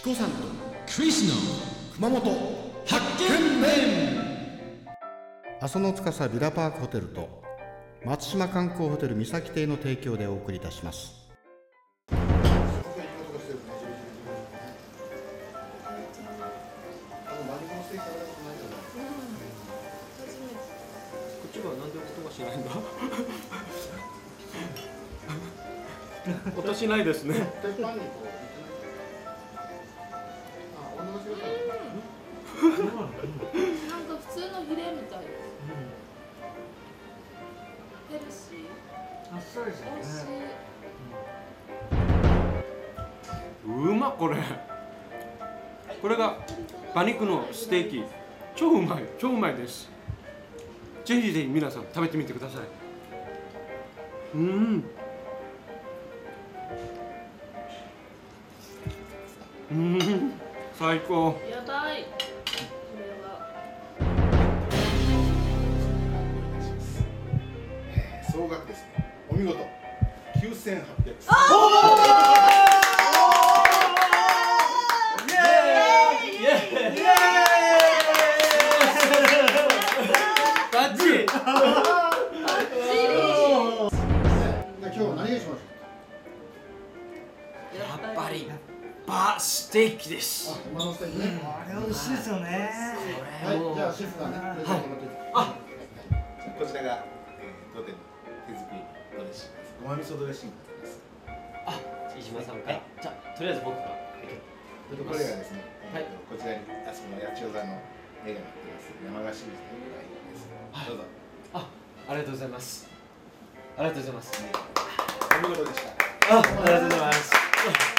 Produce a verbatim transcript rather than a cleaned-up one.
チコさんとクリシナ熊本発見面。阿蘇の司ビラパークホテルと松島観光ホテル三崎邸の提供でお送りいたします。音しないですね。なんか普通のヒレみたいです。ヘルシー。あっさりですね。美味しい。うまっこれ。これが馬肉のステーキ。超うまい、超うまいです。ぜひぜひ皆さん食べてみてください。うん。うん、最高。やばい。これは総額ですね。お見事。九千八百。イエーイ。イエーイ。イエーイ。バッチリ。バッチリ。今日は何をしましょう。やっぱり。バーステーキです。あ、馬のステーキね。あれ美味しいですよね。はい、じゃあシェフがね、あ、こちらが当店の手作りドレッシングです。ごま味噌ドレッシングです。あ、飯島さんから。じゃあとりあえず僕が。これがですね、こちらにあそこの八千代座の銘柄になってます山菓子ですね。どうぞ。あ、ありがとうございます。ありがとうございます。お見事でした。あ、ありがとうございます。